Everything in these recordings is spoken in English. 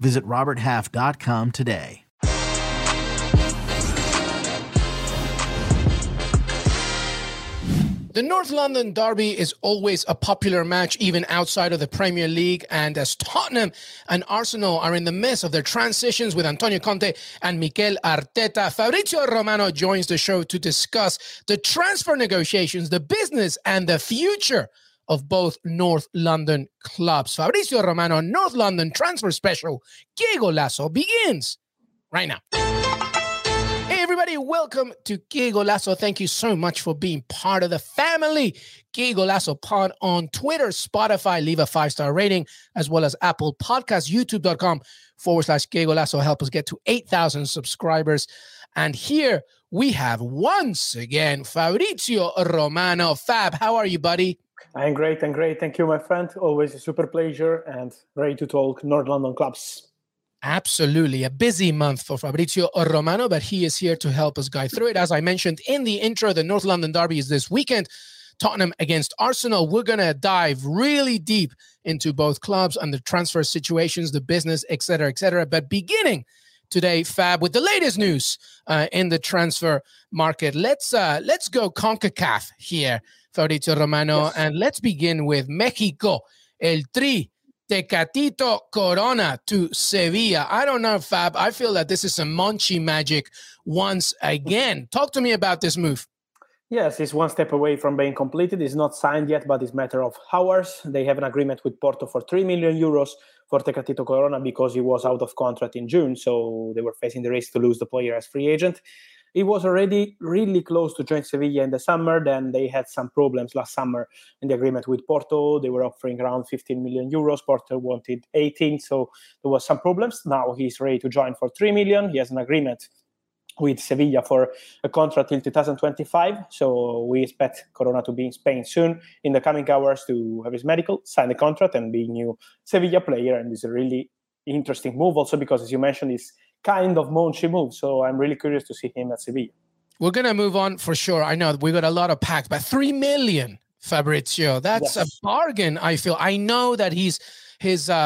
Visit roberthalf.com today. The North London Derby is always a popular match, even outside of the Premier League. And as Tottenham and Arsenal are in the midst of their transitions with Antonio Conte and Mikel Arteta, Fabrizio Romano joins the show to discuss the transfer negotiations, the business, and the future of both North London clubs. Fabrizio Romano, North London transfer special, Kego Lasso, begins right now. Everybody, welcome to Kego Lasso. Thank you so much for being part of the family. Kego Lasso Pod on Twitter, Spotify. Leave a 5-star rating, as well as Apple Podcasts, youtube.com/ Kego Lasso. Help us get to 8,000 subscribers. And here we have once again Fabrizio Romano. Fab, how are you, buddy? I'm great. Thank you, my friend. Always a super pleasure and ready to talk North London clubs. Absolutely. A busy month for Fabrizio Romano, but he is here to help us guide through it. As I mentioned in the intro, the North London Derby is this weekend, Tottenham against Arsenal. We're going to dive really deep into both clubs and the transfer situations, the business, et cetera, et cetera. But beginning today, Fab, with the latest news in the transfer market, let's go CONCACAF here, Fabrizio Romano, yes. And let's begin with Mexico, El Tri. Tecatito Corona to Sevilla. I don't know, Fab. I feel that this is some Monchi magic once again. Talk to me about this move. Yes, it's one step away from being completed. It's not signed yet, but it's a matter of hours. They have an agreement with Porto for 3 million euros for Tecatito Corona because he was out of contract in June, so they were facing the risk to lose the player as free agent. He was already really close to join Sevilla in the summer. Then they had some problems last summer in the agreement with Porto. They were offering around 15 million euros. Porto wanted 18, so there was some problems. Now he's ready to join for 3 million. He has an agreement with Sevilla for a contract till 2025. So we expect Corona to be in Spain soon, in the coming hours, to have his medical, sign the contract, and be a new Sevilla player. And it's a really interesting move also because, as you mentioned, it's kind of Monchi move, so I'm really curious to see him at Sevilla. We're going to move on for sure. I know we got a lot of packs, but 3 million, Fabrizio, that's yes. A bargain, I feel. I know that his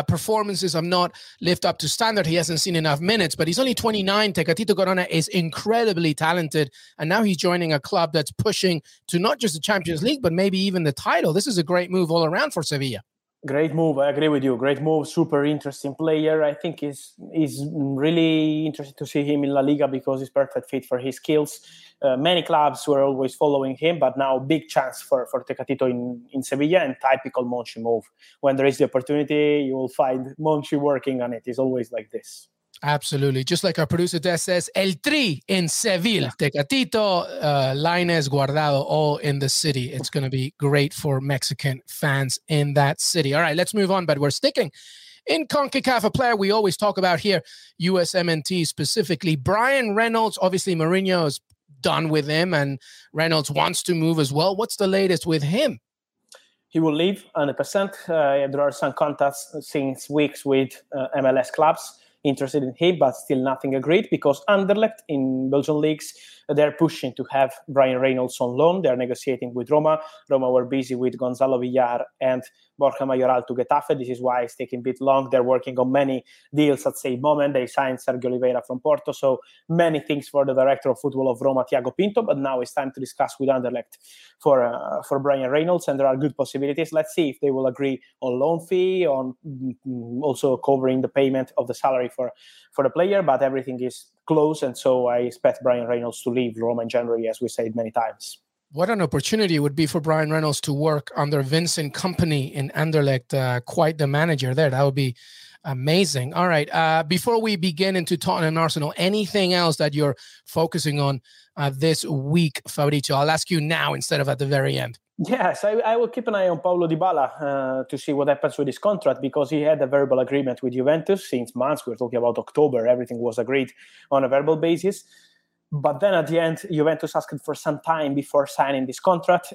performances have not lived up to standard. He hasn't seen enough minutes, but he's only 29. Tecatito Corona is incredibly talented, and now he's joining a club that's pushing to not just the Champions League, but maybe even the title. This is a great move all around for Sevilla. Great move. I agree with you. Great move. Super interesting player. I think is really interesting to see him in La Liga because he's perfect fit for his skills. Many clubs were always following him, but now big chance for Tecatito in Sevilla, and typical Monchi move. When there is the opportunity, you will find Monchi working on it. It's always like this. Absolutely. Just like our producer Des says, El Tri in Seville. Tecatito, Lainez, Guardado, all in the city. It's going to be great for Mexican fans in that city. All right, let's move on, but we're sticking in CONCACAF, a player we always talk about here, USMNT specifically. Brian Reynolds, obviously Mourinho is done with him, and Reynolds wants to move as well. What's the latest with him? He will leave 100%. There are some contacts since weeks with MLS clubs interested in him, but still nothing agreed because Anderlecht in Belgian leagues, they're pushing to have Brian Reynolds on loan. They're negotiating with Roma. Roma were busy with Gonzalo Villar and Borja Mayoral to Getafe. This is why it's taking a bit long. They're working on many deals at the same moment. They signed Sergio Oliveira from Porto. So many things for the director of football of Roma, Thiago Pinto. But now it's time to discuss with Anderlecht for Brian Reynolds. And there are good possibilities. Let's see if they will agree on loan fee, on also covering the payment of the salary for the player. But everything is close. And so I expect Brian Reynolds to leave Roma in January, as we said many times. What an opportunity it would be for Brian Reynolds to work under Vincent Kompany in Anderlecht, quite the manager there. That would be amazing. All right, before we begin into Tottenham and Arsenal, anything else that you're focusing on this week, Fabrizio? I'll ask you now instead of at the very end. Yes, I will keep an eye on Paulo Dybala to see what happens with his contract, because he had a verbal agreement with Juventus since months. We're talking about October. Everything was agreed on a verbal basis. But then at the end, Juventus asked for some time before signing this contract.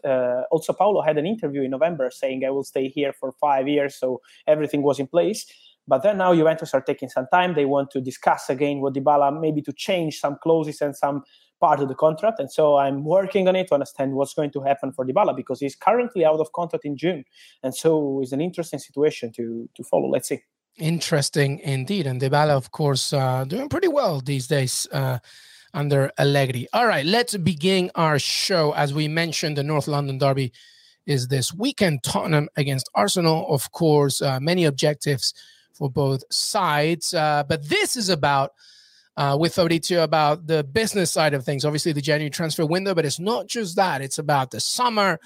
Also, Paulo had an interview in November saying, I will stay here for 5 years. So everything was in place. But then now Juventus are taking some time. They want to discuss again with Dybala, maybe to change some clauses and some part of the contract. And so I'm working on it to understand what's going to happen for Dybala, because he's currently out of contract in June. And so it's an interesting situation to follow. Let's see. Interesting indeed. And Dybala, of course, doing pretty well these days under Allegri. All right, let's begin our show. As we mentioned, the North London Derby is this weekend. Tottenham against Arsenal, of course. Many objectives for both sides. But this is about with Fabrizio about the business side of things, obviously the January transfer window, but it's not just that. It's about the summer,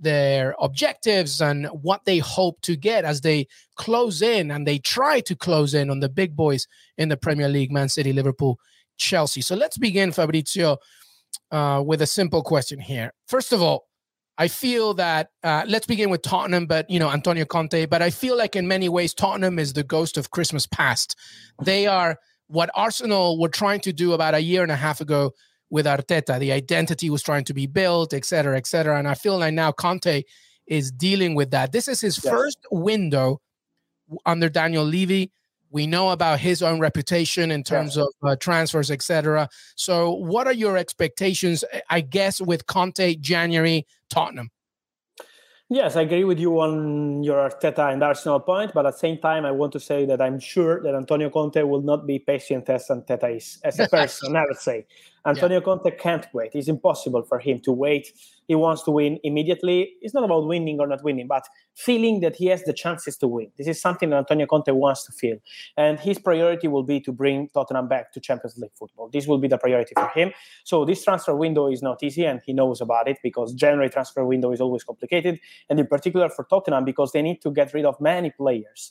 their objectives, and what they hope to get as they close in, and they try to close in on the big boys in the Premier League, Man City, Liverpool, Chelsea. So let's begin, Fabrizio, with a simple question here. First of all, I feel that let's begin with Tottenham, but, you know, Antonio Conte, but I feel like in many ways, Tottenham is the ghost of Christmas past. They are what Arsenal were trying to do about a year and a half ago with Arteta. The identity was trying to be built, et cetera, et cetera. And I feel like now Conte is dealing with that. This is his first window under Daniel Levy. We know about his own reputation in terms of transfers, et cetera. So what are your expectations, I guess, with Conte, January, Tottenham? Yes, I agree with you on your Arteta and Arsenal point, but at the same time, I want to say that I'm sure that Antonio Conte will not be patient as Arteta is, as a person, I would say. Antonio Conte can't wait. It's impossible for him to wait. He wants to win immediately. It's not about winning or not winning, but feeling that he has the chances to win. This is something that Antonio Conte wants to feel. And his priority will be to bring Tottenham back to Champions League football. This will be the priority for him. So this transfer window is not easy, and he knows about it, because January transfer window is always complicated. And in particular for Tottenham, because they need to get rid of many players.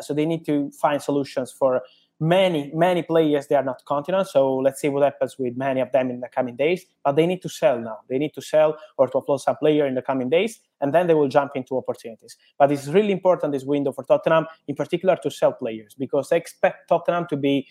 So they need to find solutions for many players. They are not continent, so let's see what happens with many of them in the coming days. But they need to sell now. They need to sell or to upload some player in the coming days, and then they will jump into opportunities. But it's really important, this window for Tottenham, in particular to sell players, because I expect Tottenham to be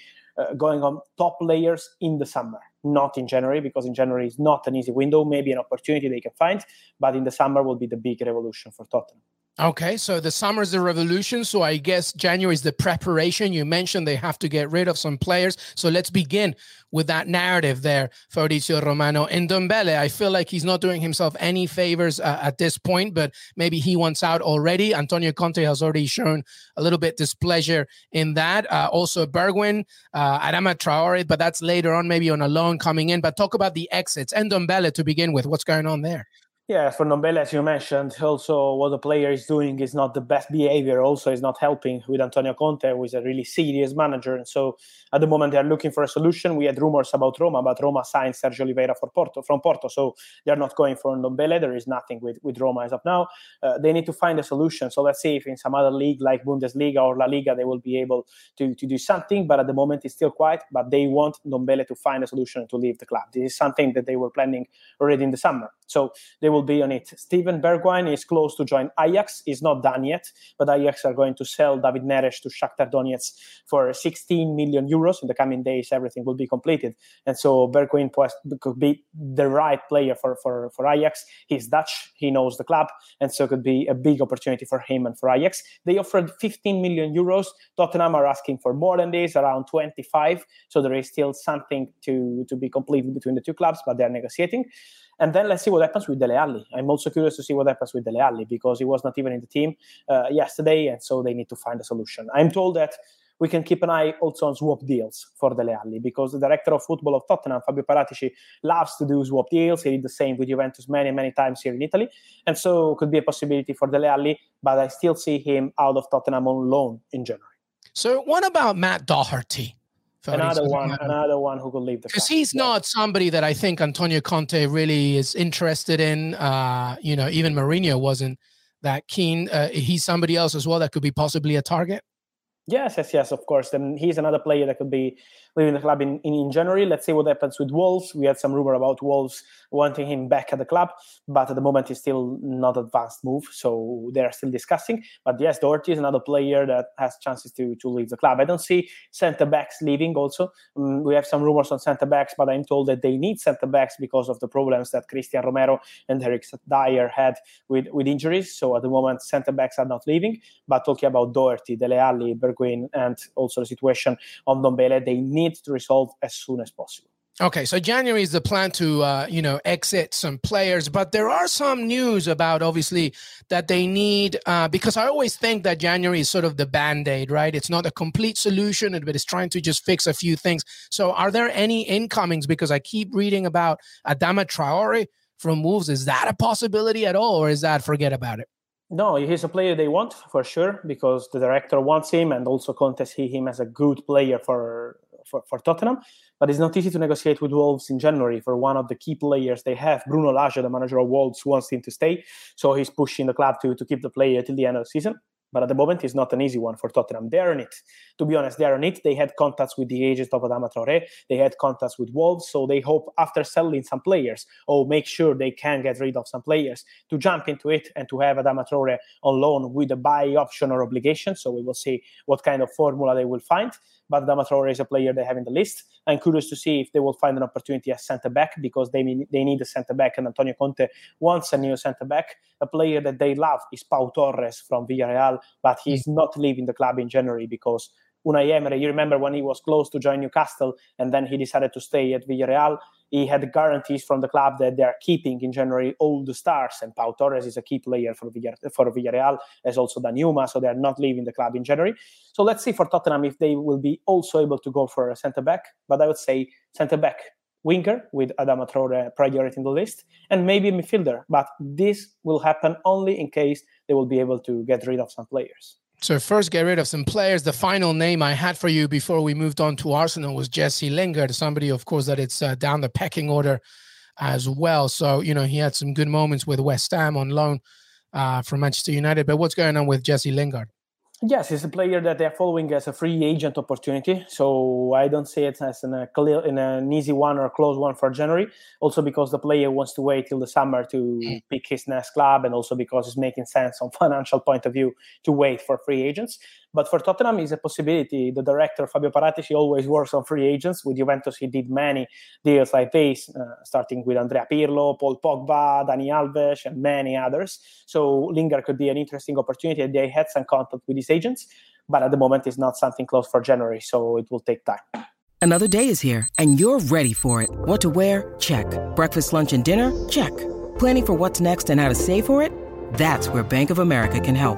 going on top players in the summer, not in January, because in January is not an easy window, maybe an opportunity they can find, but in the summer will be the big revolution for Tottenham. Okay, so the summer is the revolution. So I guess January is the preparation. You mentioned they have to get rid of some players. So let's begin with that narrative there, Fabrizio Romano. And Ndombele, I feel like he's not doing himself any favors at this point, but maybe he wants out already. Antonio Conte has already shown a little bit displeasure in that. Also Bergwijn, Adama Traore, but that's later on, maybe on a loan coming in. But talk about the exits. And Ndombele to begin with, what's going on there? Yeah, for Ndombele, as you mentioned, also what the player is doing is not the best behavior. Also, is not helping with Antonio Conte, who is a really serious manager. And so at the moment, they are looking for a solution. We had rumors about Roma, but Roma signed Sergio Oliveira from Porto. So they are not going for Ndombele. There is nothing with Roma as of now. They need to find a solution. So let's see if in some other league like Bundesliga or La Liga, they will be able to do something. But at the moment, it's still quiet. But they want Ndombele to find a solution to leave the club. This is something that they were planning already in the summer. So they will be on it. Steven Bergwijn is close to join Ajax. He's not done yet, but Ajax are going to sell David Neres to Shakhtar Donetsk for 16 million euros. In the coming days, everything will be completed. And so Bergwijn could be the right player for Ajax. He's Dutch. He knows the club. And so it could be a big opportunity for him and for Ajax. They offered 15 million euros. Tottenham are asking for more than this, around 25. So there is still something to be completed between the two clubs, but they're negotiating. And then let's see what happens with Dele Alli. I'm also curious to see what happens with Dele Alli, because he was not even in the team yesterday, and so they need to find a solution. I'm told that we can keep an eye also on swap deals for Dele Alli, because the director of football of Tottenham, Fabio Paratici, loves to do swap deals. He did the same with Juventus many times here in Italy. And so it could be a possibility for Dele Alli, but I still see him out of Tottenham on loan in January. So what about Matt Doherty? Another one who could leave the club. Because he's not somebody that I think Antonio Conte really is interested in. You know, even Mourinho wasn't that keen. He's somebody else as well that could be possibly a target. Yes, of course. And he's another player that could be leaving the club in January. Let's see what happens with Wolves. We had some rumor about Wolves wanting him back at the club, but at the moment it's still not advanced move, so they are still discussing. But yes, Doherty is another player that has chances to leave the club. I don't see centre-backs leaving also. We have some rumors on centre-backs, but I'm told that they need centre-backs because of the problems that Christian Romero and Eric Dyer had with injuries. So at the moment, centre-backs are not leaving. But talking about Doherty, Dele Alli, Bergwijn, and also the situation on Ndombele, they need to resolve as soon as possible. Okay, so January is the plan to, exit some players, but there are some news about, obviously, that they need, because I always think that January is sort of the Band-Aid, right? It's not a complete solution, but it's trying to just fix a few things. So are there any incomings? Because I keep reading about Adama Traore from Wolves. Is that a possibility at all, or is that forget about it? No, he's a player they want, for sure, because the director wants him, and also Conte sees him as a good player for Tottenham, but it's not easy to negotiate with Wolves in January for one of the key players they have. Bruno Lage, the manager of Wolves, wants him to stay, so he's pushing the club to keep the player till the end of the season. But at the moment, it's not an easy one for Tottenham. They're on it. To be honest, they're on it. They had contacts with the agents of Adama Traore. They had contacts with Wolves. So they hope after selling some players, or make sure they can get rid of some players, to jump into it and to have Adama Traore on loan with a buy option or obligation. So we will see what kind of formula they will find. But Adama Traore is a player they have in the list. I'm curious to see if they will find an opportunity as centre-back, because they need a centre-back, and Antonio Conte wants a new centre-back. A player that they love is Pau Torres from Villarreal, but he's not leaving the club in January because Unai Emery, you remember when he was close to join Newcastle and then he decided to stay at Villarreal, he had guarantees from the club that they are keeping in January all the stars, and Pau Torres is a key player for Villarreal, as also Danjuma, so they are not leaving the club in January. So let's see for Tottenham if they will be also able to go for a centre-back, but I would say centre-back winger with Adama Traore priority in the list, and maybe a midfielder, but this will happen only in case they will be able to get rid of some players. So first, get rid of some players. The final name I had for you before we moved on to Arsenal was Jesse Lingard, somebody, of course, that it's down the pecking order as well. So, he had some good moments with West Ham on loan from Manchester United. But what's going on with Jesse Lingard? Yes, it's a player that they're following as a free agent opportunity. So I don't see it as an easy one or a close one for January. Also because the player wants to wait till the summer to pick his next club, and also because it's making sense on financial point of view to wait for free agents. But for Tottenham, it's a possibility. The director, Fabio Paratici, always works on free agents. With Juventus, he did many deals like this, starting with Andrea Pirlo, Paul Pogba, Dani Alves, and many others. So Lingard could be an interesting opportunity. They had some contact with his agents, but at the moment, it's not something close for January, so it will take time. Another day is here, and you're ready for it. What to wear? Check. Breakfast, lunch, and dinner? Check. Planning for what's next and how to save for it? That's where Bank of America can help.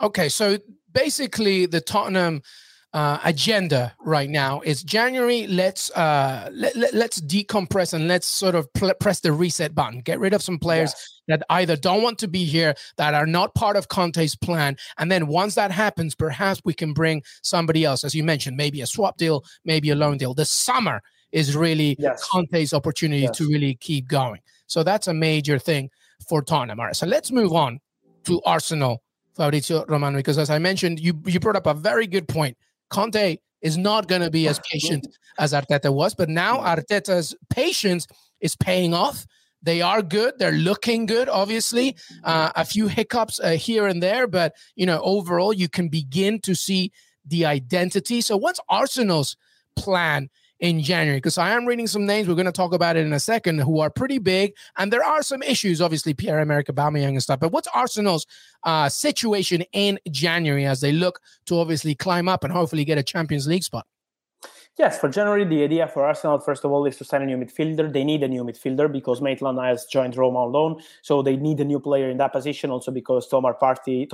Okay, so basically the Tottenham agenda right now is January. Let's decompress and let's sort of press the reset button. Get rid of some players that either don't want to be here, that are not part of Conte's plan. And then once that happens, perhaps we can bring somebody else, as you mentioned, maybe a swap deal, maybe a loan deal. The summer is really Conte's opportunity to really keep going. So that's a major thing for Tottenham. All right, so let's move on to Arsenal. Fabrizio Romano, because as I mentioned, you brought up a very good point. Conte is not going to be as patient as Arteta was, but now Arteta's patience is paying off. They are good. They're looking good, obviously. A few hiccups here and there, but overall, you can begin to see the identity. So what's Arsenal's plan in January, because I am reading some names, we're going to talk about it in a second, who are pretty big, and there are some issues, obviously, Pierre-Emerick Aubameyang and stuff, but what's Arsenal's situation in January as they look to obviously climb up and hopefully get a Champions League spot? Yes, for January, the idea for Arsenal, first of all, is to sign a new midfielder. They need a new midfielder because Maitland has joined Roma on loan, so they need a new player in that position, also because Thomas Partey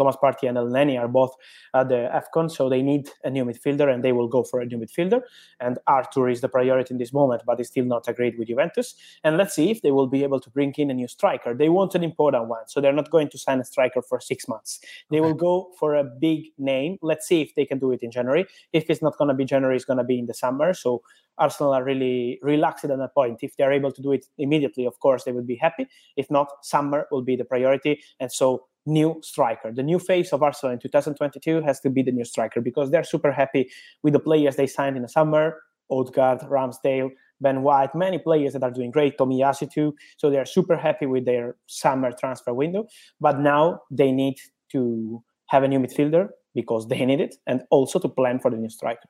and El Neni are both at the AFCON, so they need a new midfielder, and they will go for a new midfielder. And Arthur is the priority in this moment, but it's still not agreed with Juventus. And let's see if they will be able to bring in a new striker. They want an important one, so they're not going to sign a striker for 6 months. They will go for a big name. Let's see if they can do it in January. If it's not going to be January, it's going to be in the summer, so Arsenal are really relaxed at that point. If they're able to do it immediately, of course, they would be happy. If not, summer will be the priority. And so new striker. The new face of Arsenal in 2022 has to be the new striker, because they're super happy with the players they signed in the summer. Odegaard, Ramsdale, Ben White, many players that are doing great, Tomiyasu too. So they're super happy with their summer transfer window. But now they need to have a new midfielder because they need it, and also to plan for the new striker.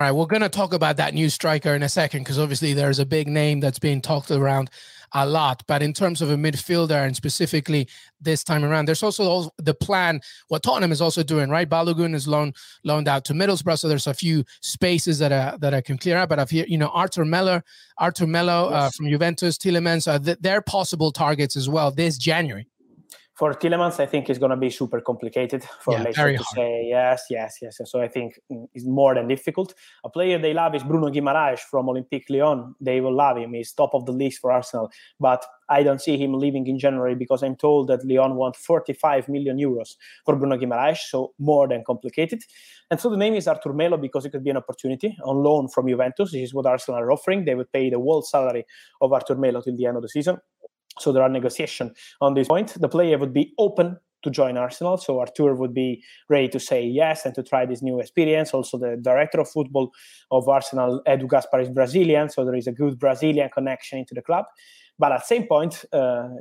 All right, we're going to talk about that new striker in a second, because obviously there's a big name that's being talked around a lot. But in terms of a midfielder, and specifically this time around, there's also the plan, what Tottenham is also doing, right? Balogun is loaned out to Middlesbrough, so there's a few spaces that I can clear up. But I've heard, you know, Arthur Mello, yes, from Juventus, Tielemans, they're possible targets as well this January. For Tielemans, I think it's going to be super complicated for Leicester to say yes. So I think it's more than difficult. A player they love is Bruno Guimaraes from Olympique Lyon. They will love him. He's top of the list for Arsenal. But I don't see him leaving in January, because I'm told that Lyon want 45 million euros for Bruno Guimaraes. So more than complicated. And so the name is Arthur Mello, because it could be an opportunity on loan from Juventus. This is what Arsenal are offering. They would pay the whole salary of Arthur Mello till the end of the season. So there are negotiations on this point. The player would be open to join Arsenal. So Artur would be ready to say yes and to try this new experience. Also, the director of football of Arsenal, Edu Gaspar, is Brazilian. So there is a good Brazilian connection into the club. But at the same point,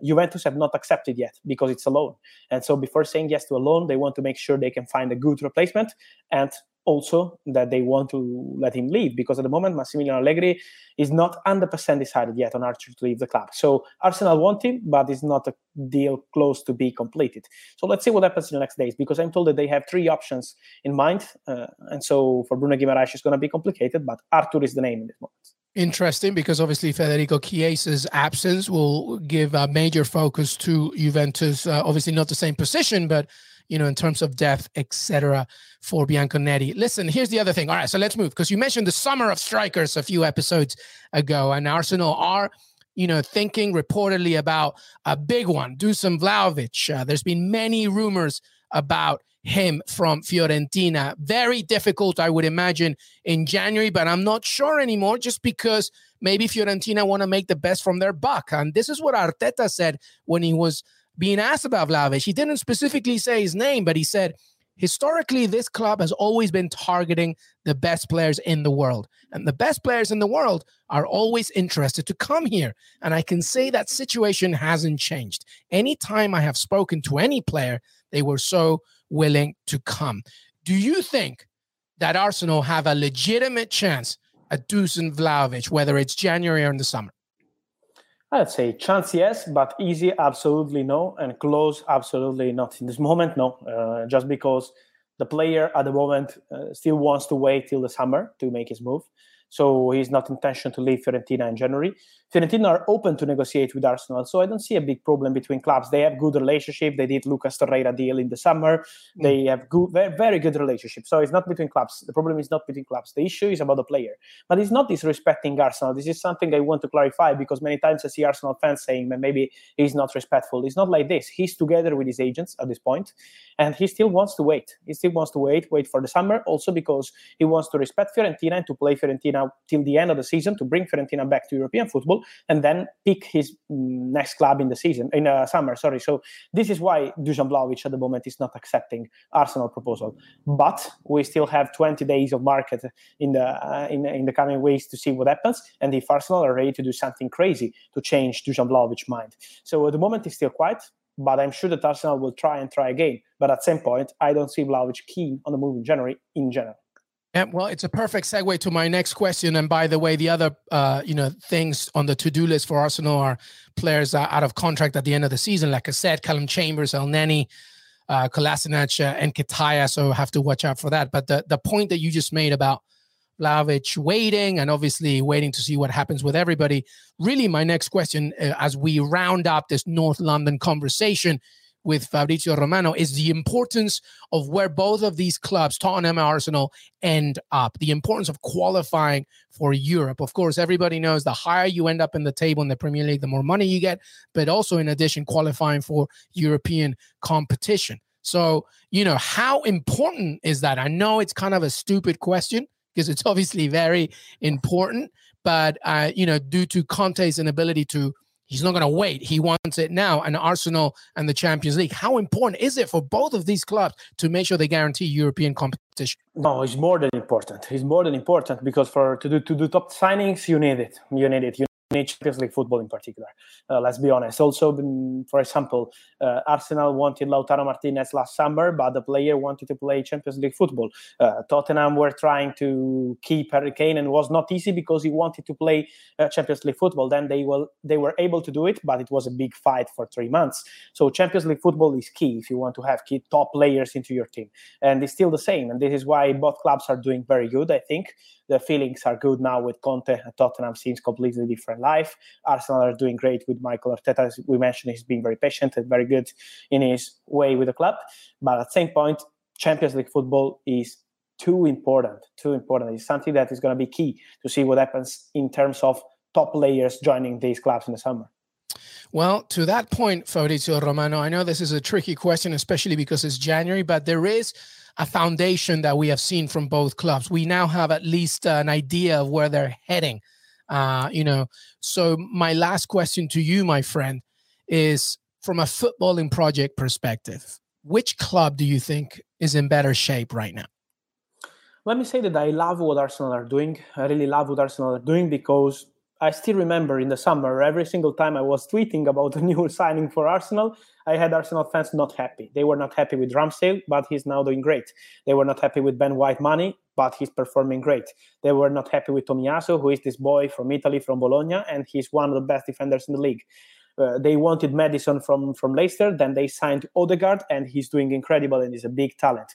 Juventus have not accepted yet, because it's a loan. And so before saying yes to a loan, they want to make sure they can find a good replacement, and also that they want to let him leave, because at the moment Massimiliano Allegri is not 100% decided yet on Arthur to leave the club. So Arsenal want him, but it's not a deal close to be completed. So let's see what happens in the next days, because I'm told that they have three options in mind. And so for Bruno Guimaraes, it's going to be complicated, but Arthur is the name in this moment. Interesting, because obviously Federico Chiesa's absence will give a major focus to Juventus. Obviously not the same position, but you know, in terms of depth, etc., for Bianconetti. Listen, here's the other thing. All right, so let's move, because you mentioned the summer of strikers a few episodes ago, and Arsenal are, you know, thinking reportedly about a big one, Dusan Vlahovic. There's been many rumors about him from Fiorentina. Very difficult, I would imagine, in January, but I'm not sure anymore, just because maybe Fiorentina want to make the best from their buck. And this is what Arteta said when he was being asked about Vlahovic. He didn't specifically say his name, but he said, historically, this club has always been targeting the best players in the world. And the best players in the world are always interested to come here. And I can say that situation hasn't changed. Anytime I have spoken to any player, they were so willing to come. Do you think that Arsenal have a legitimate chance at Dusan Vlahovic, whether it's January or in the summer? I'd say chance, yes, but easy, absolutely no. And close, absolutely not. In this moment, no. Just because the player at the moment still wants to wait till the summer to make his move. So he's not intention to leave Fiorentina in January. Fiorentina are open to negotiate with Arsenal, so I don't see a big problem between clubs. They have good relationship. They did Lucas Torreira deal in the summer. They have good, very, very good relationship. So it's not between clubs. The problem is not between clubs. The issue is about the player. But it's not disrespecting Arsenal. This is something I want to clarify, because many times I see Arsenal fans saying that maybe he's not respectful. It's not like this. He's together with his agents at this point, and he still wants to wait. He still wants to wait for the summer, also because he wants to respect Fiorentina and to play Fiorentina till the end of the season, to bring Fiorentina back to European football, and then pick his next club in the season, in summer. Sorry. So this is why Dusan Vlahovic at the moment is not accepting Arsenal proposal. But we still have 20 days of market in the coming weeks to see what happens, and if Arsenal are ready to do something crazy to change Dusan Vlahovic's mind. So at the moment it's still quiet, but I'm sure that Arsenal will try again. But at some point, I don't see Vlahovic keen on the move in January. Yeah, well, it's a perfect segue to my next question. And by the way, the other, things on the to-do list for Arsenal are players out of contract at the end of the season. Like I said, Callum Chambers, El Neni, Kolasinac, and Nketiah. So have to watch out for that. But the point that you just made about Vlahovic waiting and obviously waiting to see what happens with everybody. Really, my next question, as we round up this North London conversation with Fabrizio Romano, is the importance of where both of these clubs, Tottenham and Arsenal, end up. The importance of qualifying for Europe. Of course, everybody knows the higher you end up in the table in the Premier League, the more money you get, but also in addition, qualifying for European competition. So, how important is that? I know it's kind of a stupid question because it's obviously very important, but, due to Conte's inability to he's not going to wait. He wants it now. And Arsenal and the Champions League. How important is it for both of these clubs to make sure they guarantee European competition? No, it's more than important. It's more than important because to do top signings, you need it. You need Champions League football in particular. Let's be honest. Also, for example, Arsenal wanted Lautaro Martinez last summer, but the player wanted to play Champions League football. Tottenham were trying to keep Harry Kane, and it was not easy because he wanted to play Champions League football. Then they were able to do it, but it was a big fight for 3 months. So Champions League football is key if you want to have key top players into your team. And it's still the same. And this is why both clubs are doing very good, I think. The feelings are good now with Conte. Tottenham seems completely different life. Arsenal are doing great with Mikel Arteta. As we mentioned, he's been very patient and very good in his way with the club. But at the same point, Champions League football is too important. It's something that is going to be key to see what happens in terms of top players joining these clubs in the summer. Well, to that point, Fabrizio Romano, I know this is a tricky question, especially because it's January, but there is a foundation that we have seen from both clubs. We now have at least an idea of where they're heading. So my last question to you, my friend, is from a footballing project perspective, which club do you think is in better shape right now? Let me say that I love what Arsenal are doing. I really love what Arsenal are doing because I still remember in the summer, every single time I was tweeting about a new signing for Arsenal, I had Arsenal fans not happy. They were not happy with Ramsdale, but he's now doing great. They were not happy with Ben White money, but he's performing great. They were not happy with Tomiyasu, who is this boy from Italy, from Bologna, and he's one of the best defenders in the league. They wanted Maddison from Leicester, then they signed Odegaard, and he's doing incredible and is a big talent.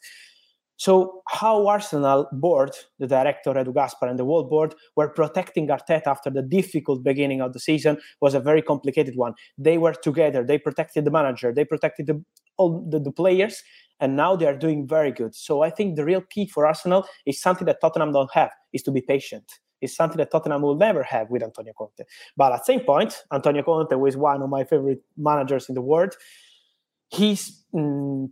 So how Arsenal board, the director Edu Gaspar and the whole board, were protecting Arteta after the difficult beginning of the season was a very complicated one. They were together. They protected the manager. They protected all the players. And now they are doing very good. So I think the real key for Arsenal is something that Tottenham don't have, is to be patient. It's something that Tottenham will never have with Antonio Conte. But at the same point, Antonio Conte, who is one of my favorite managers in the world, his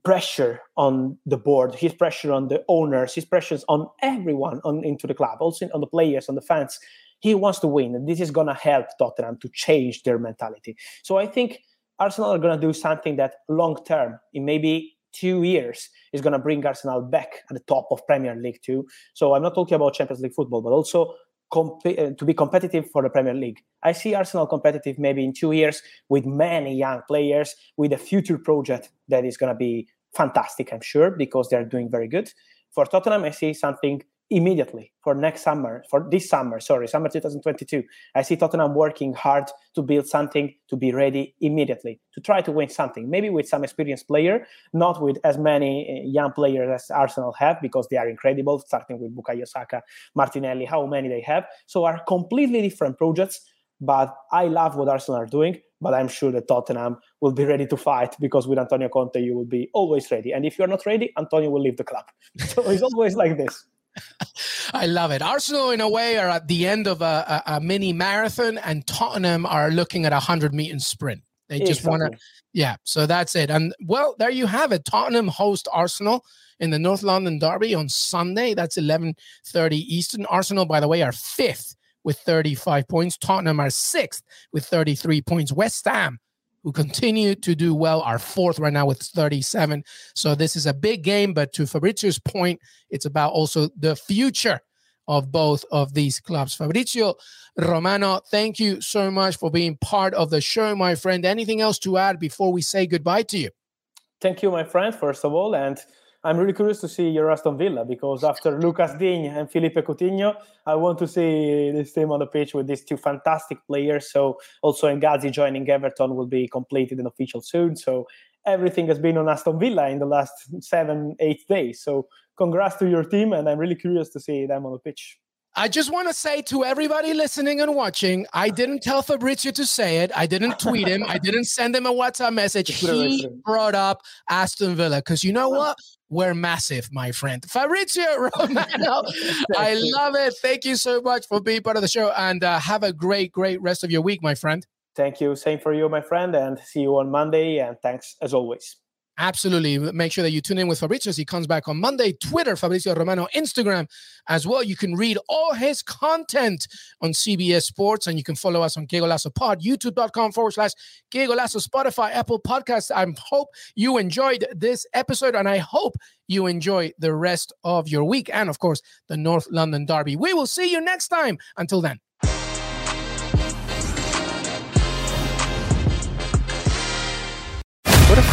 pressure on the board, his pressure on the owners, his pressures on everyone into the club, also on the players, on the fans. He wants to win, and this is going to help Tottenham to change their mentality. So I think Arsenal are going to do something that long-term, in maybe 2 years, is going to bring Arsenal back at the top of Premier League 2. So I'm not talking about Champions League football, but also to be competitive for the Premier League. I see Arsenal competitive maybe in 2 years with many young players, with a future project that is going to be fantastic, I'm sure, because they're doing very good. For Tottenham, I see something immediately for this summer, 2022. I see Tottenham working hard to build something, to be ready immediately, to try to win something, maybe with some experienced player, not with as many young players as Arsenal have, because they are incredible, starting with Bukayo Saka, Martinelli, how many they have. So are completely different projects, but I love what Arsenal are doing, but I'm sure that Tottenham will be ready to fight, because with Antonio Conte, you will be always ready. And if you're not ready, Antonio will leave the club. So it's always like this. I love it. Arsenal, in a way, are at the end of a mini marathon, and Tottenham are looking at a 100-meter sprint. They just want to, so that's it. And, well, there you have it. Tottenham host Arsenal in the North London Derby on Sunday. That's 11:30 Eastern. Arsenal, by the way, are 5th with 35 points. Tottenham are 6th with 33 points. West Ham, who continue to do well, are 4th right now with 37. So this is a big game, but to Fabrizio's point, it's about also the future of both of these clubs. Fabrizio Romano, thank you so much for being part of the show, my friend. Anything else to add before we say goodbye to you? Thank you, my friend, first of all, and I'm really curious to see your Aston Villa, because after Lucas Digne and Felipe Coutinho, I want to see this team on the pitch with these two fantastic players. So also Ngazi joining Everton will be completed and official soon. So everything has been on Aston Villa in the last 7-8 days. So congrats to your team, and I'm really curious to see them on the pitch. I just want to say to everybody listening and watching, I didn't tell Fabrizio to say it. I didn't tweet him. I didn't send him a WhatsApp message. He brought up Aston Villa because you know what? We're massive, my friend. Fabrizio Romano, I love it. Thank you so much for being part of the show, and have a great, great rest of your week, my friend. Thank you. Same for you, my friend, and see you on Monday, and thanks as always. Absolutely. Make sure that you tune in with Fabrizio as he comes back on Monday. Twitter, Fabrizio Romano, Instagram as well. You can read all his content on CBS Sports, and you can follow us on Kego Lasso Pod, youtube.com/Kego Lasso, Spotify, Apple Podcasts. I hope you enjoyed this episode, and I hope you enjoy the rest of your week and, of course, the North London Derby. We will see you next time. Until then. What if